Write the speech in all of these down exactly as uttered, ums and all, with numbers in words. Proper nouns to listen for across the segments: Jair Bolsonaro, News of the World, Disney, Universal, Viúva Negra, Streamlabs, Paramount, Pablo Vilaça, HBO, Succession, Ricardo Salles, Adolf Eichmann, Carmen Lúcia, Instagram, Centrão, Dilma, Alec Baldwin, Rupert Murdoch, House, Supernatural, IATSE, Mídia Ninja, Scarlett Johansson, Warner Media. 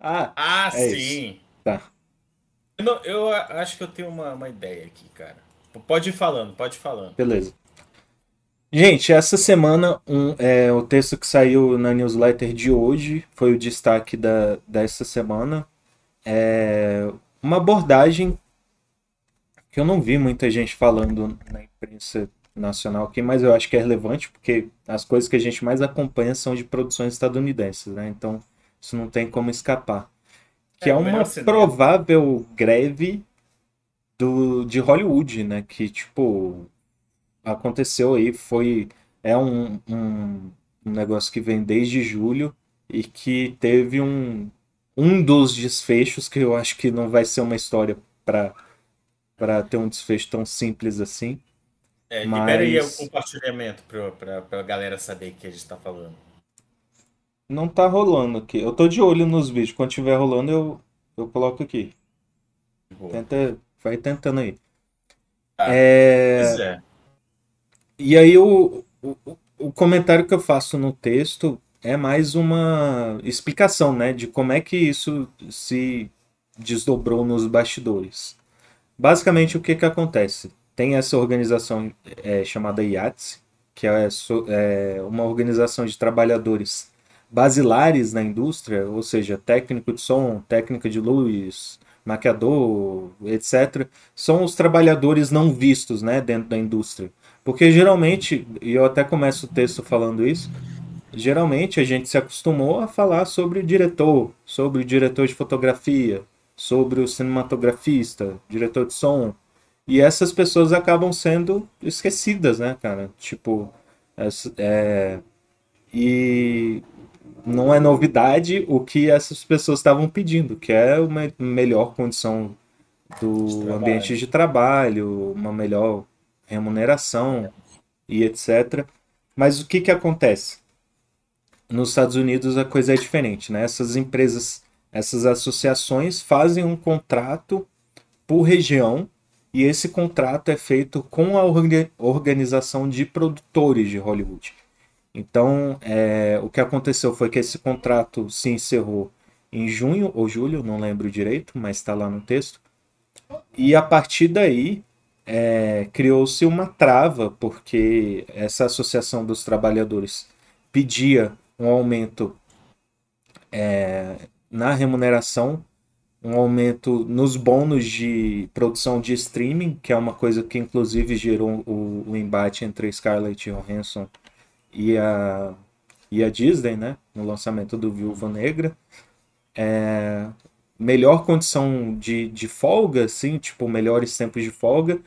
Ah, ah é sim. Isso. Tá. Não, eu acho que eu tenho uma, uma ideia aqui, cara. Pode ir falando, pode ir falando. Beleza. Gente, essa semana, um, é, o texto que saiu na newsletter de hoje foi o destaque da, dessa semana. É uma abordagem que eu não vi muita gente falando na imprensa nacional aqui, mas eu acho que é relevante, porque as coisas que a gente mais acompanha são de produções estadunidenses, né? Então, isso não tem como escapar. Que é, é uma provável greve do, de Hollywood, né? Que, tipo... aconteceu aí, foi, é um, um, um negócio que vem desde julho e que teve um, um dos desfechos que eu acho que não vai ser uma história para ter um desfecho tão simples assim. É, mas... Libera aí o compartilhamento para a galera saber o que a gente está falando. Não tá rolando aqui. Eu tô de olho nos vídeos. Quando estiver rolando, eu, eu coloco aqui. Tenta, vai tentando aí. Ah, é... Pois é. E aí o, o, o comentário que eu faço no texto é mais uma explicação, né, de como é que isso se desdobrou nos bastidores. Basicamente, o que, que acontece? Tem essa organização é, chamada I A T S E, que é, é uma organização de trabalhadores basilares na indústria, ou seja, técnico de som, técnico de luz, maquiador, etcétera. São os trabalhadores não vistos, né, dentro da indústria. Porque geralmente, e eu até começo o texto falando isso, geralmente a gente se acostumou a falar sobre o diretor, sobre o diretor de fotografia, sobre o cinematografista, diretor de som. E essas pessoas acabam sendo esquecidas, né, cara? Tipo, é, é, e não é novidade o que essas pessoas estavam pedindo, que é uma melhor condição do ambiente de trabalho, uma melhor... remuneração e etcétera. Mas o que, que acontece? Nos Estados Unidos a coisa é diferente, né? Essas empresas, essas associações fazem um contrato por região e esse contrato é feito com a orga- organização de produtores de Hollywood. Então, é, o que aconteceu foi que esse contrato se encerrou em junho ou julho, não lembro direito, mas está lá no texto. E a partir daí... É, criou-se uma trava, porque essa associação dos trabalhadores pedia um aumento é, na remuneração, um aumento nos bônus de produção de streaming, que é uma coisa que inclusive gerou o, o embate entre Scarlett Johansson e a, e a Disney, né, no lançamento do Viúva Negra. É, melhor condição de, de folga, assim, tipo, melhores tempos de folga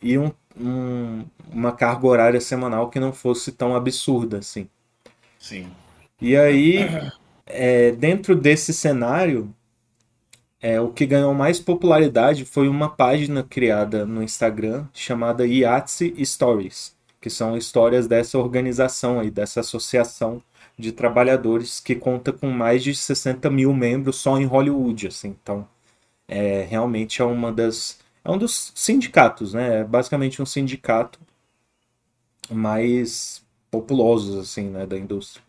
e um, um, uma carga horária semanal que não fosse tão absurda, assim. Sim. E aí, é, dentro desse cenário, é, o que ganhou mais popularidade foi uma página criada no Instagram chamada I A T S E Stories, que são histórias dessa organização aí, dessa associação de trabalhadores que conta com mais de sessenta mil membros só em Hollywood, assim. Então, é, realmente é uma das... é um dos sindicatos, né? É basicamente um sindicato mais populoso, assim, né? Da indústria.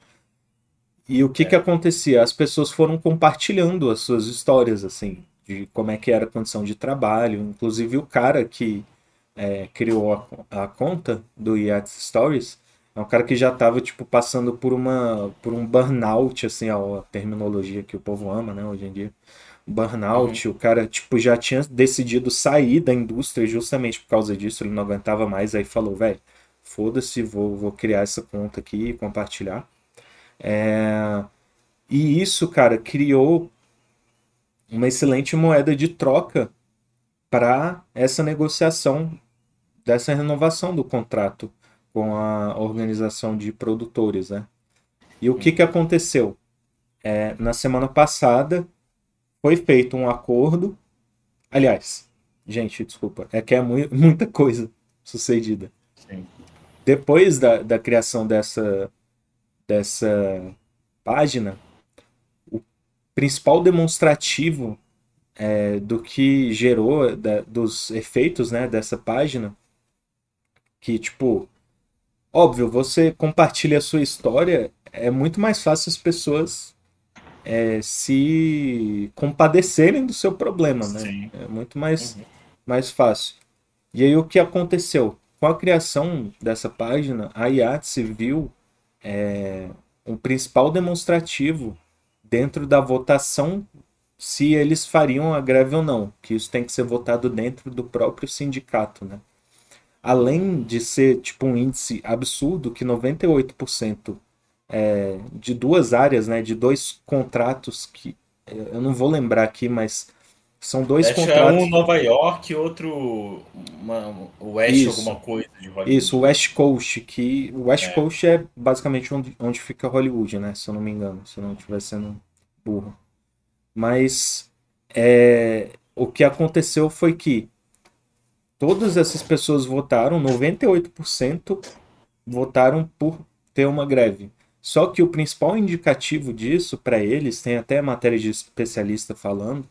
E o que é. que acontecia? As pessoas foram compartilhando as suas histórias, assim, de como é que era a condição de trabalho. Inclusive, o cara que é, criou a, a conta do I A T S E Stories é um cara que já estava, tipo, passando por, uma, por um burnout, assim, ó, a terminologia que o povo ama, né, hoje em dia. Burnout, uhum. O cara, tipo, já tinha decidido sair da indústria justamente por causa disso, ele não aguentava mais, aí falou, velho, foda-se, vou, vou criar essa conta aqui e compartilhar. É... E isso, cara, criou uma excelente moeda de troca para essa negociação dessa renovação do contrato com a organização de produtores, né? E o que, que aconteceu? É, na semana passada, foi feito um acordo... Aliás, gente, desculpa, é que é mu- muita coisa sucedida. Sim. Depois da, da criação dessa, dessa página, o principal demonstrativo é, do que gerou, da, dos efeitos, né, dessa página, que, tipo... Óbvio, você compartilha a sua história, é muito mais fácil as pessoas é, se compadecerem do seu problema, né? Sim. É muito mais, uhum. mais fácil. E aí o que aconteceu? Com a criação dessa página, a I A T S E viu é, um principal demonstrativo dentro da votação se eles fariam a greve ou não, que isso tem que ser votado dentro do próprio sindicato, né? Além de ser tipo um índice absurdo, que noventa e oito por cento é, de duas áreas, né, de dois contratos que eu não vou lembrar aqui, mas são dois West contratos. É um Nova York e outro uma, West isso, alguma coisa de Hollywood. Isso, o West Coast, que o West é. Coast é basicamente onde, onde fica Hollywood, né, se eu não me engano, se eu não estiver sendo burro. Mas é, o que aconteceu foi que todas essas pessoas votaram, noventa e oito por cento votaram por ter uma greve. Só que o principal indicativo disso, para eles, tem até matéria de especialista falando,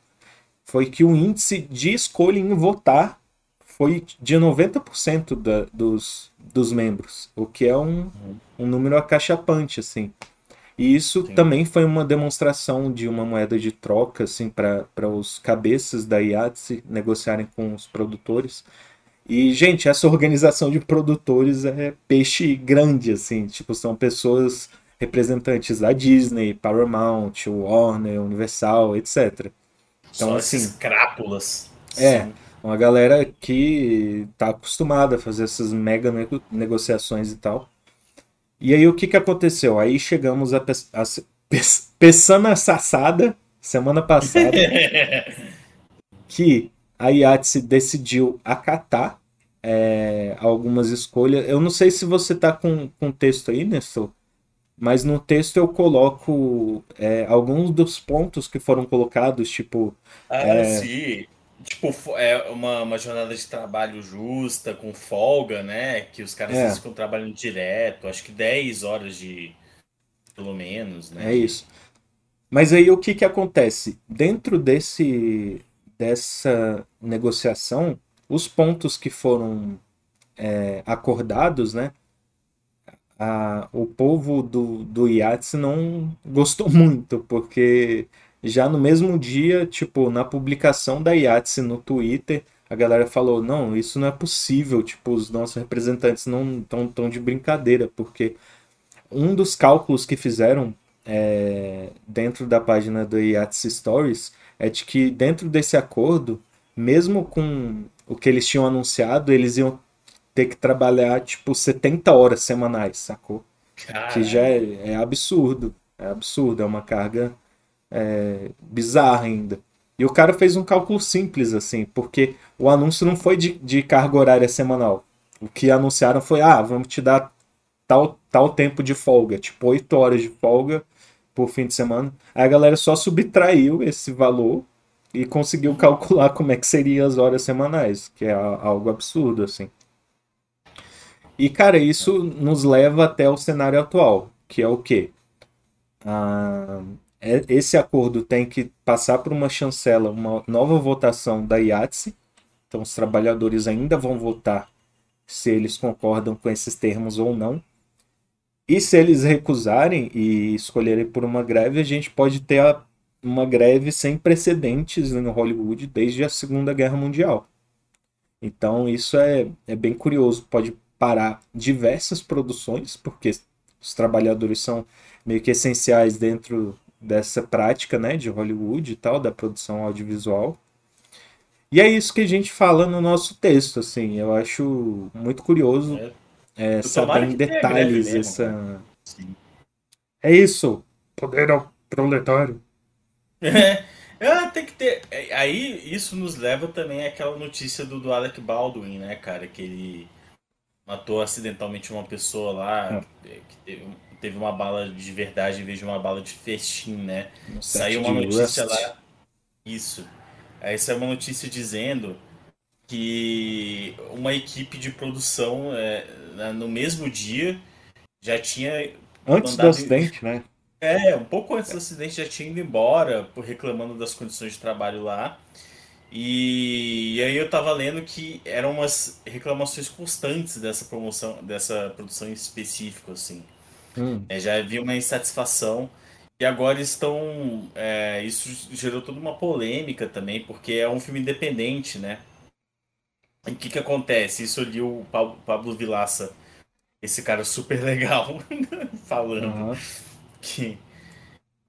foi que o índice de escolha em votar foi de noventa por cento da, dos, dos membros, o que é um, um número acachapante, assim. E isso Sim. também foi uma demonstração de uma moeda de troca, assim, para os cabeças da I A T S E negociarem com os produtores. E, gente, essa organização de produtores é peixe grande, assim, tipo, são pessoas representantes da Disney, Paramount, Warner, Universal, etcétera. Então, são assim, essas crápulas. É, Sim. uma galera que tá acostumada a fazer essas mega nego- negociações e tal. E aí o que, que aconteceu? Aí chegamos a, pe- a pe- Peçana Sassada, semana passada, que a I A T S E decidiu acatar é, algumas escolhas. Eu não sei se você está com o texto aí, Nestor, mas no texto eu coloco é, alguns dos pontos que foram colocados, tipo... Ah, é... sim... Tipo, é uma, uma jornada de trabalho justa, com folga, né? Que os caras é. ficam trabalhando direto, acho que dez horas de... pelo menos, né? É isso. Mas aí o que que acontece? Dentro desse, dessa negociação, os pontos que foram é, acordados, né? A, o povo do, do I A T S E não gostou muito, porque... Já no mesmo dia, tipo, na publicação da I A T S E no Twitter, a galera falou, não, isso não é possível, tipo, os nossos representantes não estão tão de brincadeira, porque um dos cálculos que fizeram é, dentro da página do I A T S E Stories é de que dentro desse acordo, mesmo com o que eles tinham anunciado, eles iam ter que trabalhar, tipo, setenta horas semanais, sacou? Caramba. Que já é, é absurdo, é absurdo, é uma carga... É, bizarra ainda. E o cara fez um cálculo simples, assim, porque o anúncio não foi de, de carga horária semanal. O que anunciaram foi, ah, vamos te dar tal, tal tempo de folga, tipo oito horas de folga por fim de semana. Aí a galera só subtraiu esse valor e conseguiu calcular como é que seriam as horas semanais, que é algo absurdo, assim. E, cara, isso nos leva até o cenário atual, que é o quê? Ah... Esse acordo tem que passar por uma chancela, uma nova votação da I A T S E. Então os trabalhadores ainda vão votar se eles concordam com esses termos ou não. E se eles recusarem e escolherem por uma greve, a gente pode ter a, uma greve sem precedentes no Hollywood desde a Segunda Guerra Mundial. Então isso é, é bem curioso. Pode parar diversas produções, porque os trabalhadores são meio que essenciais dentro... dessa prática, né, de Hollywood e tal, da produção audiovisual. E é isso que a gente fala no nosso texto, assim, eu acho muito curioso é. É, saber em detalhes essa... Sim. É isso, poder ao proletário. É, ah, tem que ter... Aí isso nos leva também àquela notícia do, do Alec Baldwin, né, cara, que ele matou acidentalmente uma pessoa lá, é. que teve... Teve uma bala de verdade em vez de uma bala de festim, né? Saiu uma notícia lá... Isso. Aí saiu uma notícia dizendo que uma equipe de produção, é, no mesmo dia, já tinha... Antes mandado... do acidente, né? É, um pouco antes do acidente já tinha ido embora, reclamando das condições de trabalho lá. E, e aí eu tava lendo que eram umas reclamações constantes dessa promoção, dessa produção em específico, assim. Hum. É, já havia uma insatisfação E agora estão... É, isso gerou toda uma polêmica também, porque é um filme independente, né? E o que que acontece? Isso ali o Pablo Vilaça, esse cara super legal, falando uhum. que,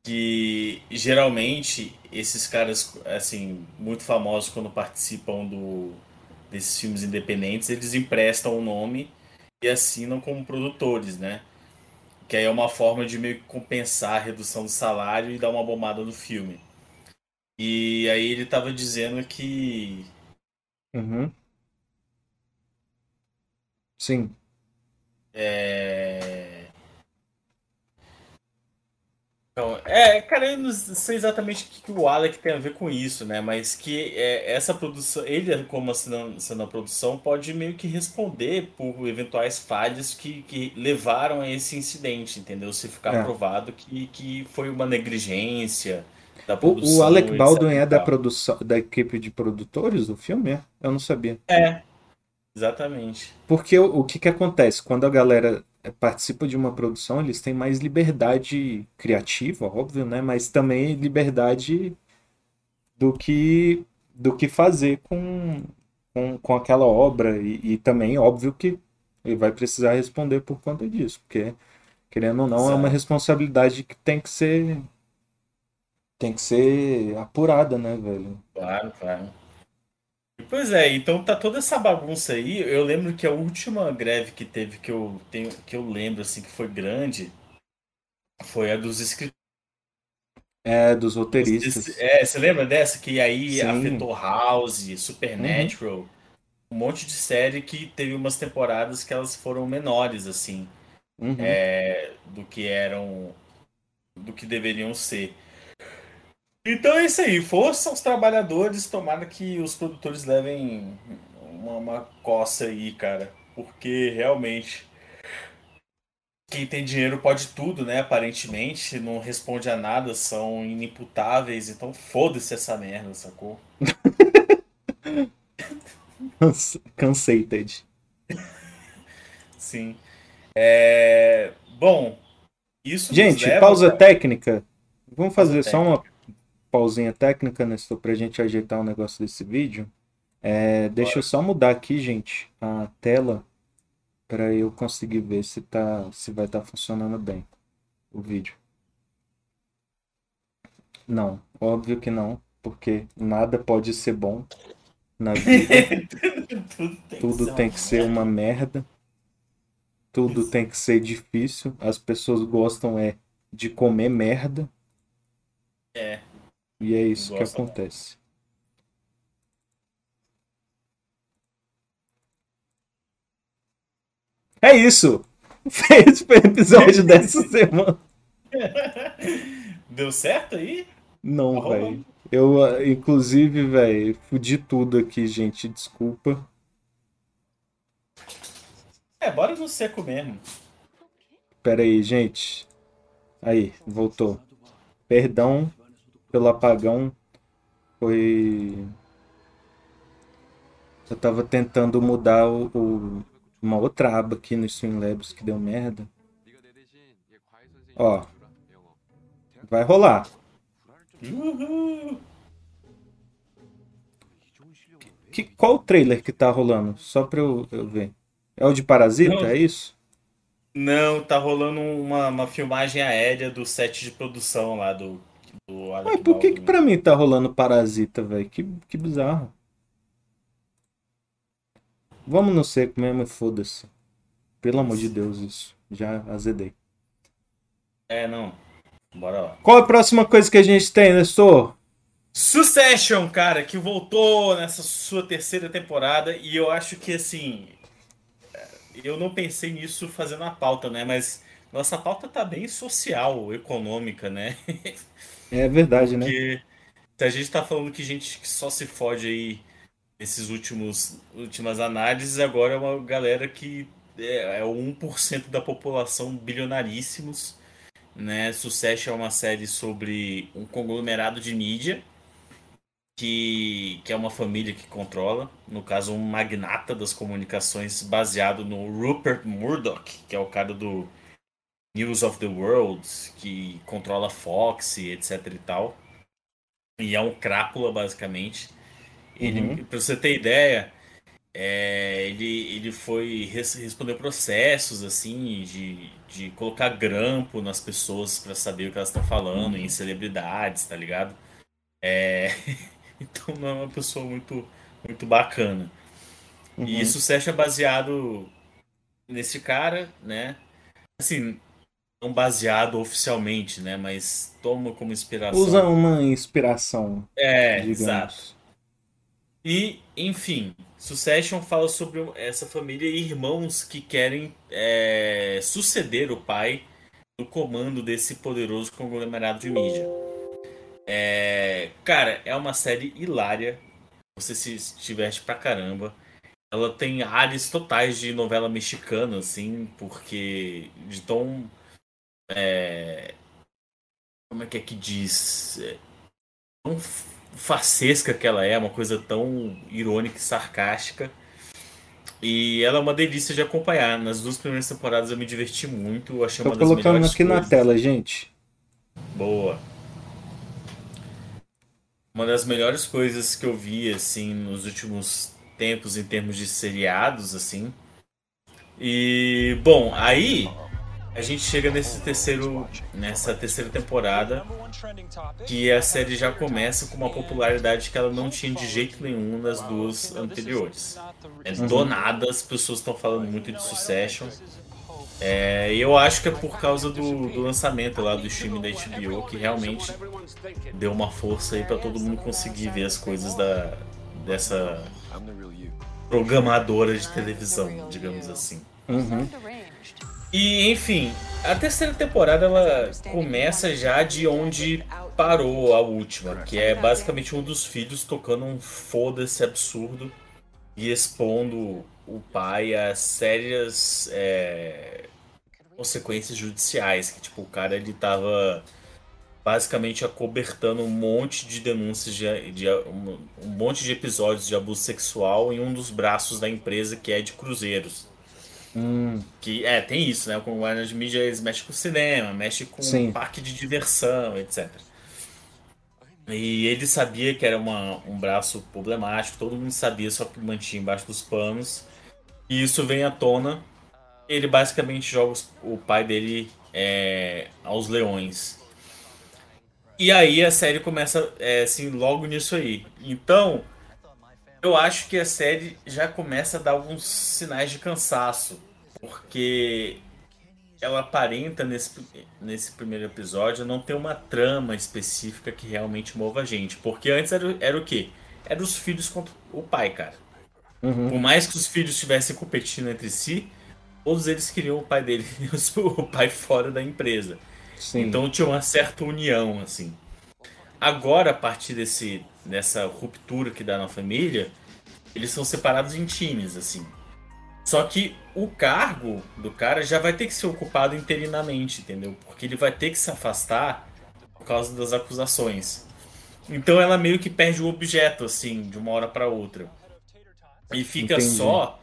que geralmente esses caras, assim, muito famosos quando participam do, desses filmes independentes, eles emprestam o nome e assinam como produtores, né? Que aí é uma forma de meio que compensar a redução do salário e dar uma bombada no filme. E aí ele tava dizendo que... Uhum. Sim. É... Então, é, cara, eu não sei exatamente o que, que o Alec tem a ver com isso, né? Mas que é, essa produção, ele como assinando, assinando a produção, pode meio que responder por eventuais falhas que, que levaram a esse incidente, entendeu? Se ficar é. provado que, que foi uma negligência da produção. O, o Alec Baldwin é da, produção, da equipe de produtores do filme? É? Eu não sabia. É, exatamente. Porque o, o que, que acontece? Quando a galera... participa de uma produção, eles têm mais liberdade criativa, óbvio, né? Mas também liberdade do que, do que fazer com, com, com aquela obra. E, e também, óbvio, que ele vai precisar responder por conta disso. Porque, querendo ou não, Exato. é uma responsabilidade que tem que ser tem que ser apurada, né, velho? Claro, claro. Pois é, então tá toda essa bagunça aí. Eu lembro que a última greve que teve, que eu, tenho, que eu lembro, assim, que foi grande, foi a dos escritores. É, dos roteiristas. É, você lembra dessa? Que aí Sim. afetou House, Supernatural, uhum. um monte de série que teve umas temporadas que elas foram menores, assim, uhum. é, do que eram, do que deveriam ser. Então é isso aí, força aos trabalhadores, tomara que os produtores levem uma, uma coça aí, cara. Porque realmente, quem tem dinheiro pode tudo, né, aparentemente, não responde a nada, são inimputáveis, então foda-se essa merda, sacou? Cansated. Sim. É... Bom, isso Gente, leva, pausa cara... técnica. Vamos pausa fazer técnica. só uma... pausinha técnica, né, pra gente ajeitar o negócio desse vídeo. É, deixa eu só mudar aqui, gente, a tela para eu conseguir ver se, tá, se vai estar tá funcionando bem o vídeo. Não, óbvio que não, porque nada pode ser bom na vida. Tudo tem, Tudo tem que ser uma merda. Tudo tem que ser difícil. As pessoas gostam é de comer merda. É. E é isso que acontece. É isso! Fez o episódio dessa semana. Deu certo aí? Não, velho. Eu, inclusive, velho, fudi tudo aqui, gente. Desculpa. É, bora no seco mesmo. Pera aí, gente. Aí, voltou. Perdão. Pelo apagão, foi... Eu tava tentando mudar o, o, uma outra aba aqui no Streamlabs que deu merda. Ó. Vai rolar. Uhul. Que, qual o trailer que tá rolando? Só pra eu, eu ver. É o de Parasita, Não. é isso? Não, tá rolando uma, uma filmagem aérea do set de produção lá do... Mas por que que pra mim tá rolando Parasita, velho? Que, que bizarro. Vamos no seco mesmo e foda-se. Pelo amor de Deus, isso. Já azedei. É, não. Bora lá. Qual a próxima coisa que a gente tem, Nestor? Succession, cara, que voltou nessa sua terceira temporada. E eu acho que, assim... Eu não pensei nisso fazendo a pauta, né? Mas nossa pauta tá bem social, econômica, né? É verdade, né? Porque se a gente tá falando que gente que só se fode aí nesses últimos últimas análises, agora é uma galera que é o um por cento da população bilionaríssimos, né? Succession é uma série sobre um conglomerado de mídia que, que é uma família que controla, no caso um magnata das comunicações baseado no Rupert Murdoch, que é o cara do News of the World, que controla Fox, etc e tal, e é um crápula, basicamente. Ele, uhum. Pra você ter ideia, é, ele, ele foi res, responder processos, assim, de, de colocar grampo nas pessoas pra saber o que elas estão falando, uhum. em celebridades, tá ligado? É, então não é uma pessoa muito, muito bacana. Uhum. E Succession é baseado nesse cara, né? Assim, não baseado oficialmente, né? Mas toma como inspiração. Usa uma inspiração. É, digamos. Exato. E, enfim, Succession fala sobre essa família e irmãos que querem é, suceder o pai no comando desse poderoso conglomerado de mídia. É, cara, é uma série hilária. Você se diverte pra caramba. Ela tem áreas totais de novela mexicana, assim, porque de tom... É, como é que é que diz? É, tão facesca que ela é, uma coisa tão irônica e sarcástica. E ela é uma delícia de acompanhar. Nas duas primeiras temporadas eu me diverti muito. Achei uma das melhores coisas. Tô colocando aqui na tela, gente. Boa. Uma das melhores coisas que eu vi, assim, nos últimos tempos em termos de seriados, assim. E, bom, aí... A gente chega nesse terceiro, nessa terceira temporada, que a série já começa com uma popularidade que ela não tinha de jeito nenhum nas duas anteriores. É, do nada, as pessoas estão falando muito de Succession. E é, eu acho que é por causa do, do lançamento lá do streaming da H B O que realmente deu uma força aí pra todo mundo conseguir ver as coisas da, dessa programadora de televisão, digamos assim. Uhum. E, enfim, a terceira temporada ela começa já de onde parou a última, que é basicamente um dos filhos tocando um foda-se absurdo e expondo o pai a sérias é, consequências judiciais, que tipo, o cara ele tava basicamente acobertando um monte de denúncias, de, de um, um monte de episódios de abuso sexual em um dos braços da empresa que é de cruzeiros. Hum. Que é, tem isso, né? O Warner Media eles mexem com o cinema, mexe com um parque de diversão, etcétera. E ele sabia que era uma, um braço problemático, todo mundo sabia, só que mantinha embaixo dos panos. E isso vem à tona. Ele basicamente joga os, o pai dele é, aos leões. E aí a série começa é, assim, logo nisso aí. Então. Eu acho que a série já começa a dar alguns sinais de cansaço, porque ela aparenta, nesse, nesse primeiro episódio, não ter uma trama específica que realmente mova a gente. Porque antes era, era o quê? Era os filhos contra o pai, cara. Uhum. Por mais que os filhos estivessem competindo entre si, todos eles queriam o pai dele, o pai fora da empresa. Sim. Então tinha uma certa união, assim. Agora, a partir desse, dessa ruptura que dá na família, eles são separados em times, assim. Só que o cargo do cara já vai ter que ser ocupado interinamente, entendeu? Porque ele vai ter que se afastar por causa das acusações. Então ela meio que perde o objeto, assim, de uma hora para outra. E fica Entendi. Só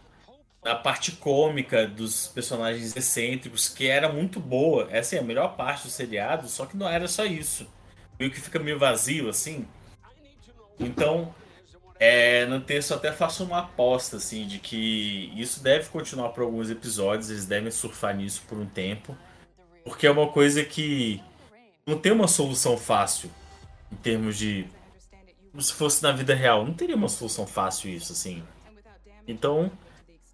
a parte cômica dos personagens excêntricos, que era muito boa. Essa é a melhor parte do seriado, só que não era só isso. Meio que fica meio vazio, assim. Então, é, no texto eu até faço uma aposta, assim, de que isso deve continuar por alguns episódios, eles devem surfar nisso por um tempo, porque é uma coisa que não tem uma solução fácil, em termos de... Como se fosse na vida real, não teria uma solução fácil isso, assim. Então,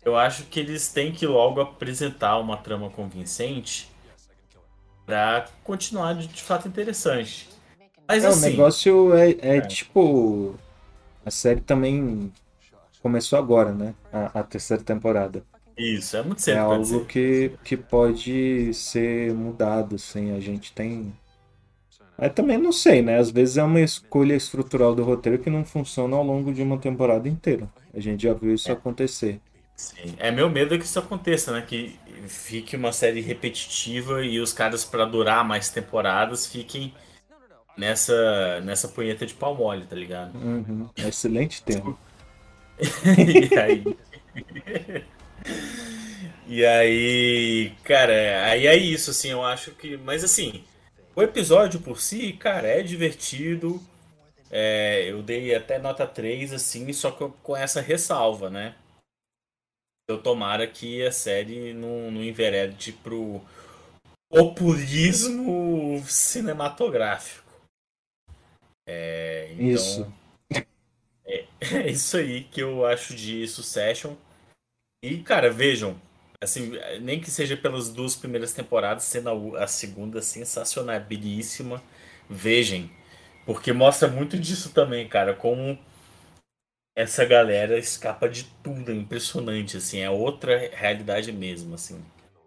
eu acho que eles têm que logo apresentar uma trama convincente pra continuar de fato interessante. Mas, é, assim, o negócio é, é, é tipo... A série também começou agora, né? A, a terceira temporada. Isso, é muito cedo. É algo que, que pode ser mudado, assim. A gente tem... Eu também não sei, né? Às vezes é uma escolha estrutural do roteiro que não funciona ao longo de uma temporada inteira. A gente já viu isso é. acontecer. Sim. É, meu medo é que isso aconteça, né? Que fique uma série repetitiva e os caras, pra durar mais temporadas, fiquem... Nessa, nessa punheta de pau mole, tá ligado? Uhum. Excelente tempo. E aí... E aí, cara, aí é isso, assim, eu acho que... Mas, assim, o episódio por si, cara, é divertido. É, eu dei até nota três, assim, só que eu, com essa ressalva, né? Eu tomara que a série não, não enverede pro populismo cinematográfico. É, então, isso. É, é isso aí que eu acho de Succession. E, cara, vejam... Assim, nem que seja pelas duas primeiras temporadas, sendo a segunda sensacionabilíssima, vejam, porque mostra muito disso também, cara, como essa galera escapa de tudo, é impressionante, assim, é outra realidade mesmo, assim,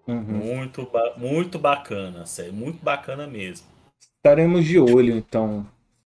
uhum. muito, muito bacana, sério, muito bacana mesmo. Estaremos de olho, então,